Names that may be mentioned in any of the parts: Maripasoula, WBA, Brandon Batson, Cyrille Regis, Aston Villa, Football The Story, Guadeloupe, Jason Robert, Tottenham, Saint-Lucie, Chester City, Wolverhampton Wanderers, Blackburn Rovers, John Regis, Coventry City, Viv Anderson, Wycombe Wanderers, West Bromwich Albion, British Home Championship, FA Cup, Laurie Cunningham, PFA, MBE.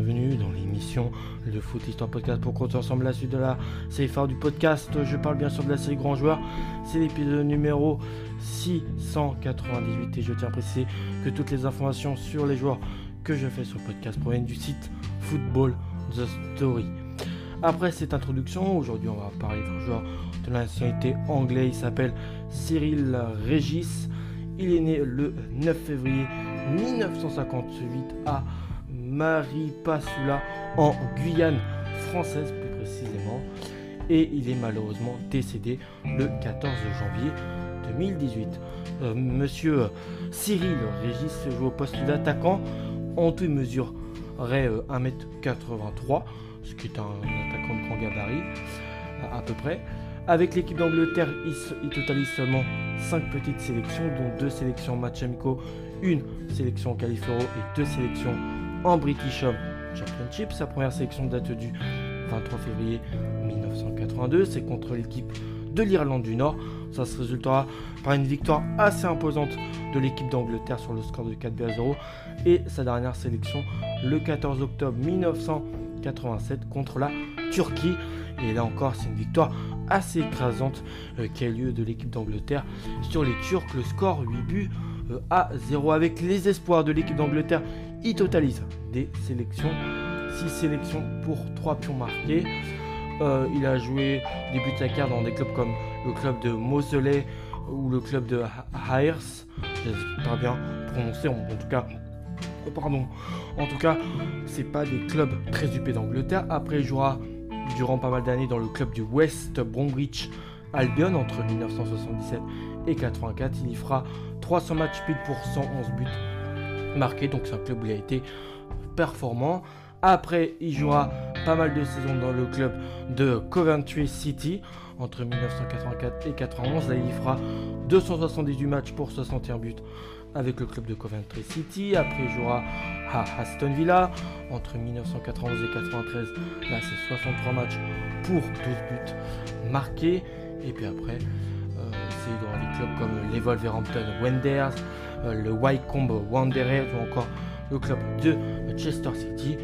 bienvenue dans l'émission Le Foot Histoire Podcast pour qu'on ensemble la suite de la série phare du podcast. Je parle bien sûr de la série Grands Joueurs, c'est l'épisode numéro 698 et je tiens à préciser que toutes les informations sur les joueurs que je fais sur le podcast proviennent du site Football The Story. Après cette introduction, aujourd'hui on va parler d'un joueur de la nationalité anglaise, il s'appelle Cyrille Regis. Il est né le 9 février 1958 à Maripasoula en Guyane française plus précisément, et il est malheureusement décédé le 14 janvier 2018. Monsieur Cyrille Regis joue au poste d'attaquant, en tout il mesurerait 1m83, ce qui est un attaquant de grand gabarit à peu près. Avec l'équipe d'Angleterre, il totalise seulement 5 petites sélections, dont 2 sélections en matchs amicaux, 1 sélection en qualif euro et 2 sélections en British Home Championship. Sa première sélection date du 23 février 1982, c'est contre l'équipe de l'Irlande du Nord. Ça se résultera par une victoire assez imposante de l'équipe d'Angleterre sur le score de 4-0, et sa dernière sélection le 14 octobre 1987 contre la Turquie. Et là encore, c'est une victoire assez écrasante qui a lieu de l'équipe d'Angleterre sur les Turcs. Le score 8-0. Avec les espoirs de l'équipe d'Angleterre, il totalise des sélections. 6 sélections pour 3 pions marqués. Il a joué début de sa carrière dans des clubs comme le club de Moseley ou le club de Ayers. J'espère bien prononcer, en tout cas, c'est pas des clubs très huppés d'Angleterre. Après, il jouera durant pas mal d'années dans le club du West Bromwich Albion entre 1977 et 84. Il y fera 300 matchs pile pour 111 buts marqués, donc c'est un club où il a été performant. Après, il jouera pas mal de saisons dans le club de Coventry City entre 1984 et 91. Là, il y fera 278 matchs pour 61 buts avec le club de Coventry City. Après, il jouera à Aston Villa entre 1991 et 93. Là, c'est 63 matchs pour 12 buts marqués. Et puis après, c'est dans des clubs comme les Wolverhampton Wanderers, le Wycombe Wanderers ou encore le club de Chester City,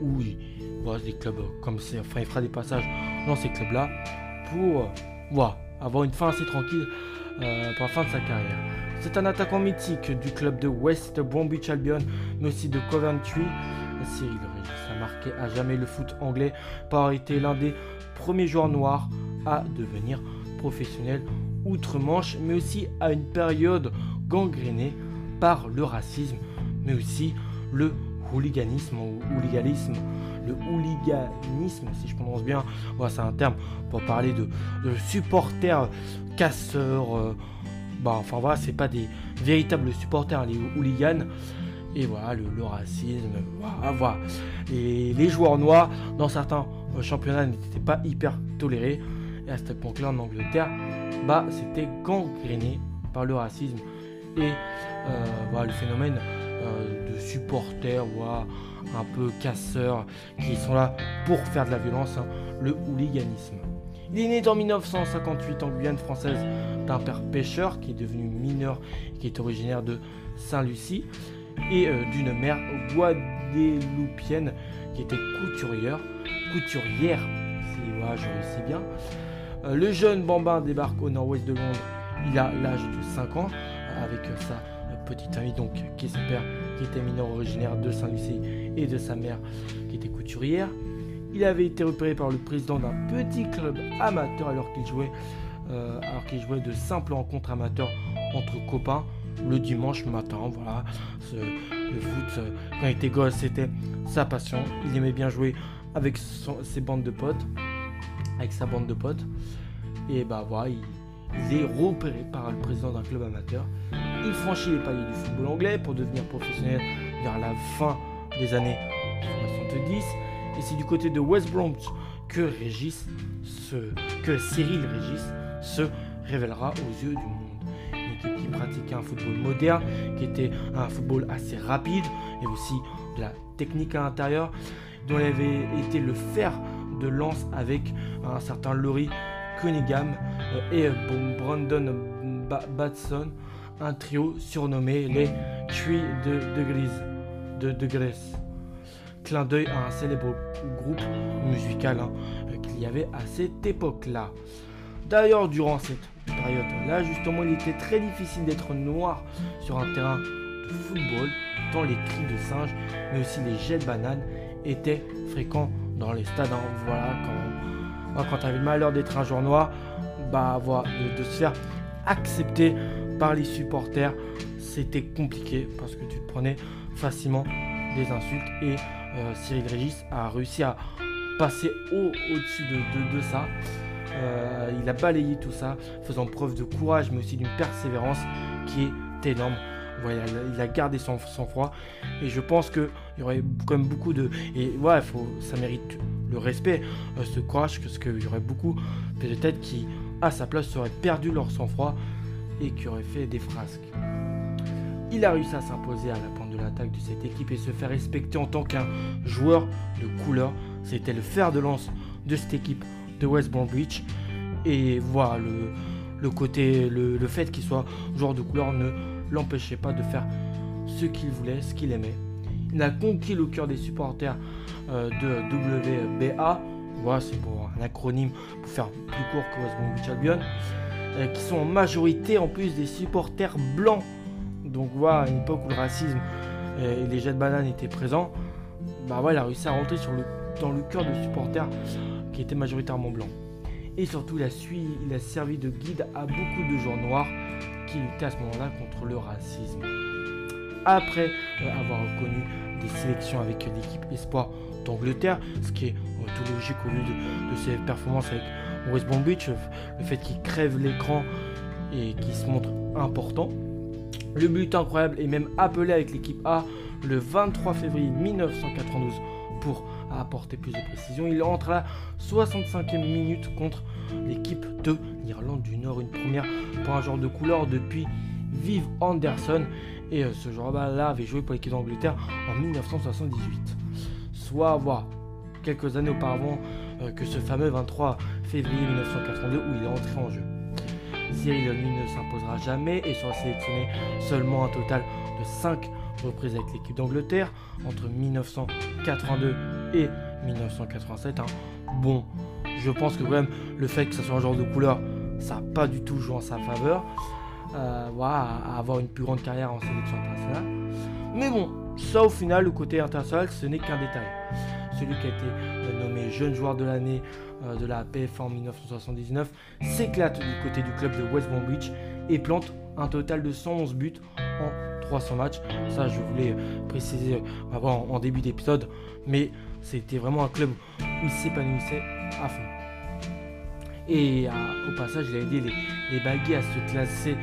où il voilà, des clubs comme c'est, enfin, il fera des passages dans ces clubs-là pour voilà, avoir une fin assez tranquille pour la fin de sa carrière. C'est un attaquant mythique du club de West Bromwich Albion, mais aussi de Coventry. Cyrille Regis a marqué à jamais le foot anglais pour avoir été l'un des premiers joueurs noirs à devenir professionnel outre-Manche, mais aussi à une période gangrénée par le racisme, mais aussi le hooliganisme. Le hooliganisme, si je prononce bien, voilà, c'est un terme pour parler de supporters casseurs. Enfin voilà, c'est pas des véritables supporters, les hooligans. Et voilà, le racisme, voilà. Et les joueurs noirs, dans certains championnats, n'étaient pas hyper tolérés. Et à cette époque-là, en Angleterre, c'était gangréné par le racisme. Et voilà, le phénomène de supporters, voilà, un peu casseurs, qui sont là pour faire de la violence, hein, le hooliganisme. Il est né en 1958 en Guyane française d'un père pêcheur qui est devenu mineur et qui est originaire de Saint-Lucie, et d'une mère guadeloupienne qui était couturière, si voilà, je réussis bien. Le jeune bambin débarque au nord-ouest de Londres, il a l'âge de 5 ans, avec sa petite famille, donc qui est son père qui était mineur originaire de Saint-Lucie et de sa mère qui était couturière. Il avait été repéré par le président d'un petit club amateur alors qu'il jouait de simples rencontres amateurs entre copains le dimanche matin. Voilà, le foot, quand il était gosse, c'était sa passion. Il aimait bien jouer avec sa bande de potes. Et voilà, il est repéré par le président d'un club amateur. Il franchit les paliers du football anglais pour devenir professionnel vers la fin des années 70. Et c'est du côté de West Bromwich que Cyrille Regis se révélera aux yeux du monde. Une équipe qui pratiquait un football moderne, qui était un football assez rapide et aussi de la technique à l'intérieur, dont il avait été le fer de lance avec un certain Laurie Cunningham et Brandon Batson, un trio surnommé les Three de Grace. clin d'œil à un célèbre groupe musical qu'il y avait à cette époque-là. D'ailleurs, durant cette période-là, justement, il était très difficile d'être noir sur un terrain de football, tant les cris de singes, mais aussi les jets de bananes étaient fréquents dans les stades. Voilà, quand tu avais le malheur d'être un joueur noir, voilà, de se faire accepter par les supporters, c'était compliqué parce que tu te prenais facilement des insultes, et Cyrille Regis a réussi à passer au-dessus de ça. Il a balayé tout ça, faisant preuve de courage mais aussi d'une persévérance qui est énorme. Voilà, il a gardé son sang-froid, et je pense qu'il y aurait quand même beaucoup de... Et voilà, ça mérite le respect, ce courage, parce qu'il y aurait beaucoup de têtes qui, à sa place, auraient perdu leur sang-froid et qui auraient fait des frasques. Il a réussi à s'imposer à la pointe de l'attaque de cette équipe et se faire respecter en tant qu'un joueur de couleur. C'était le fer de lance de cette équipe de West Bromwich, et voilà, le fait qu'il soit joueur de couleur ne l'empêchait pas de faire ce qu'il voulait, ce qu'il aimait. Il a conquis le cœur des supporters de WBA, voilà, c'est pour un acronyme pour faire plus court que West Bromwich Albion, qui sont en majorité en plus des supporters blancs. Donc voilà, à une époque où le racisme et les jets de bananes étaient présents, il a réussi à rentrer dans le cœur de supporters qui étaient majoritairement blancs. Et surtout, il a servi de guide à beaucoup de joueurs noirs qui luttaient à ce moment-là contre le racisme. Après avoir connu des sélections avec l'équipe Espoir d'Angleterre, ce qui est tout logique au vu de ses performances avec West Bromwich, le fait qu'il crève l'écran et qu'il se montre important. Le but incroyable est même appelé avec l'équipe A le 23 février 1992 pour apporter plus de précision. Il entre à la 65e minute contre l'équipe de l'Irlande du Nord, une première pour un joueur de couleur depuis Viv Anderson, et ce joueur-là avait joué pour l'équipe d'Angleterre en 1978. Soit voilà, quelques années auparavant que ce fameux 23 février 1982 où il est entré en jeu. Cyrille, lui, ne s'imposera jamais et sera sélectionné seulement un total de 5 reprises avec l'équipe d'Angleterre entre 1982 et 1987. Bon, je pense que quand même le fait que ça soit un joueur de couleur, ça n'a pas du tout joué en sa faveur à avoir une plus grande carrière en sélection internationale. Mais bon, ça au final, le côté international, ce n'est qu'un détail. Celui qui a été nommé jeune joueur de l'année de la PFA en 1979 s'éclate du côté du club de West Bromwich et plante un total de 111 buts en 300 matchs. Ça, je voulais préciser avant en début d'épisode, mais c'était vraiment un club où il s'épanouissait à fond. Et au passage, il a aidé les Baggies à se classer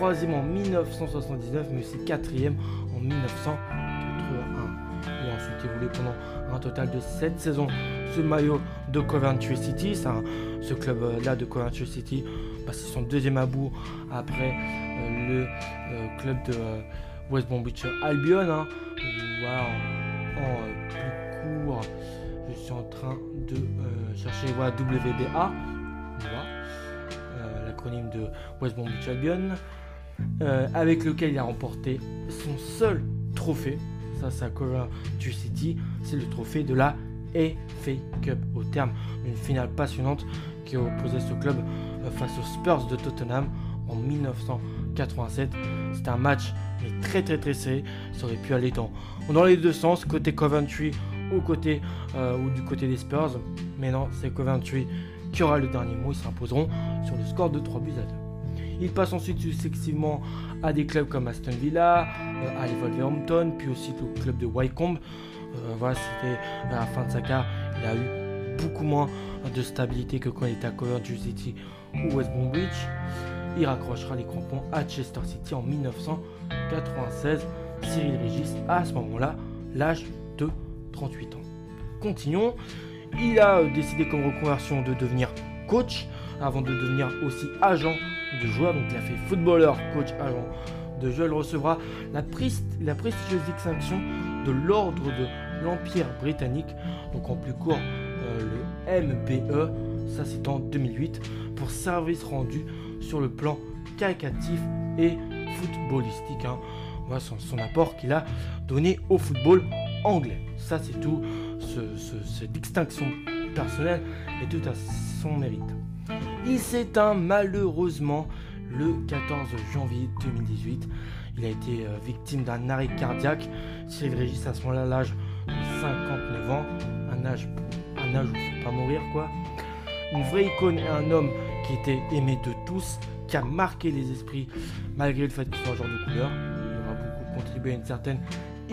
3e en 1979, mais aussi 4e en 1981. Et ensuite évolué pendant un total de 7 saisons ce maillot de Coventry City. Ce club là de Coventry City, c'est son deuxième à bout après le club de West Bromwich Albion, plus court, je suis en train de chercher WBA, l'acronyme de West Bromwich Albion, avec lequel il a remporté son seul trophée. Ça, c'est à Coventry City, c'est le trophée de la FA Cup, au terme d'une finale passionnante qui opposait ce club face aux Spurs de Tottenham en 1987. C'était un match mais très très très serré, ça aurait pu aller dans les deux sens, côté Coventry ou du côté des Spurs, mais non, c'est Coventry qui aura le dernier mot. Ils s'imposeront sur le score de 3-2. Il passe ensuite successivement à des clubs comme Aston Villa, à Wolverhampton, puis aussi au club de Wycombe. C'était à la fin de sa carrière, il a eu beaucoup moins de stabilité que quand il était à Coventry City ou West Bromwich. Il raccrochera les crampons à Chester City en 1996. Cyrille Regis a à ce moment-là l'âge de 38 ans. Continuons, il a décidé comme reconversion de devenir coach avant de devenir aussi agent de joueur. Donc il a fait footballeur, coach, agent de joueur. Il recevra la prestigieuse distinction de l'ordre de l'Empire britannique, donc en plus court le MBE, ça c'est en 2008, pour service rendu sur le plan caritatif et footballistique. Son apport qu'il a donné au football anglais. Ça, c'est tout. Cette distinction personnelle est tout à son mérite. Il s'éteint malheureusement le 14 janvier 2018. Il a été victime d'un arrêt cardiaque. Cyrille Regis, à ce moment-là, l'âge de 59 ans. Un âge où il ne faut pas mourir, quoi. Une vraie icône et un homme qui était aimé de tous, qui a marqué les esprits malgré le fait qu'il soit un genre de couleur. Il aura beaucoup contribué à une certaine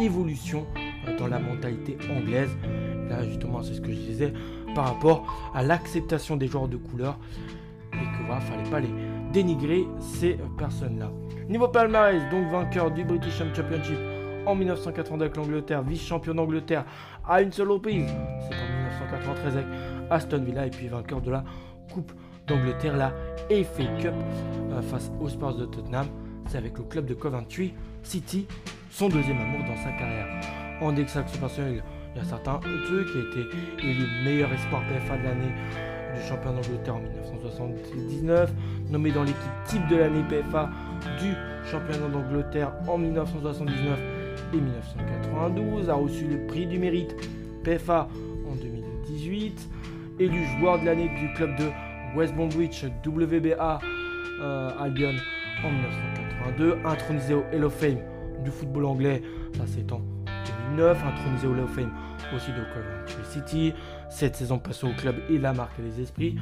évolution dans la mentalité anglaise. Là, justement, c'est ce que je disais par rapport à l'acceptation des genres de couleur et que voilà, fallait pas les dénigrer, ces personnes-là. Niveau palmarès, donc vainqueur du British Home Championship en 1982 avec l'Angleterre, vice-champion d'Angleterre à une seule reprise, c'est en 1993 avec Aston Villa, et puis vainqueur de la Coupe d'Angleterre, la FA Cup face aux Spurs de Tottenham, c'est avec le club de Coventry City, son deuxième amour dans sa carrière. En exception personnelle, il y a certains trucs, qui a été élu meilleur espoir PFA de l'année du champion d'Angleterre en 1979, nommé dans l'équipe type de l'année PFA du championnat d'Angleterre en 1979 et 1992, a reçu le prix du mérite PFA en 2018, élu joueur de l'année du club de West Bromwich WBA Albion en 1982, intronisé au Hall of Fame du football anglais, ça c'est en 2009, intronisé au Hall of Fame aussi de Coventry City. Cette saison passée au club, il a marqué les esprits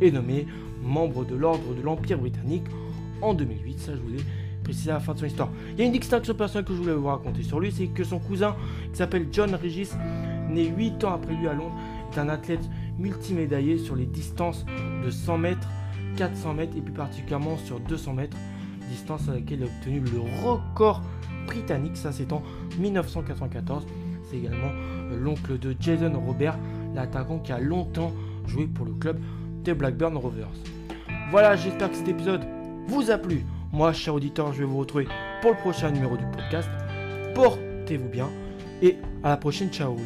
et nommé membre de l'ordre de l'Empire britannique en 2008, ça je vous l'ai précisé à la fin de son histoire. Il y a une distinction personnelle que je voulais vous raconter sur lui, c'est que son cousin, qui s'appelle John Regis, né 8 ans après lui à Londres, est un athlète multimédaillé sur les distances de 100 mètres, 400 mètres et plus particulièrement sur 200 mètres, distance à laquelle il a obtenu le record britannique, ça c'est en 1994. C'est également l'oncle de Jason Robert, l'attaquant qui a longtemps joué pour le club des Blackburn Rovers. Voilà, j'espère que cet épisode vous a plu. Moi, chers auditeurs, je vais vous retrouver pour le prochain numéro du podcast. Portez-vous bien et à la prochaine. Ciao.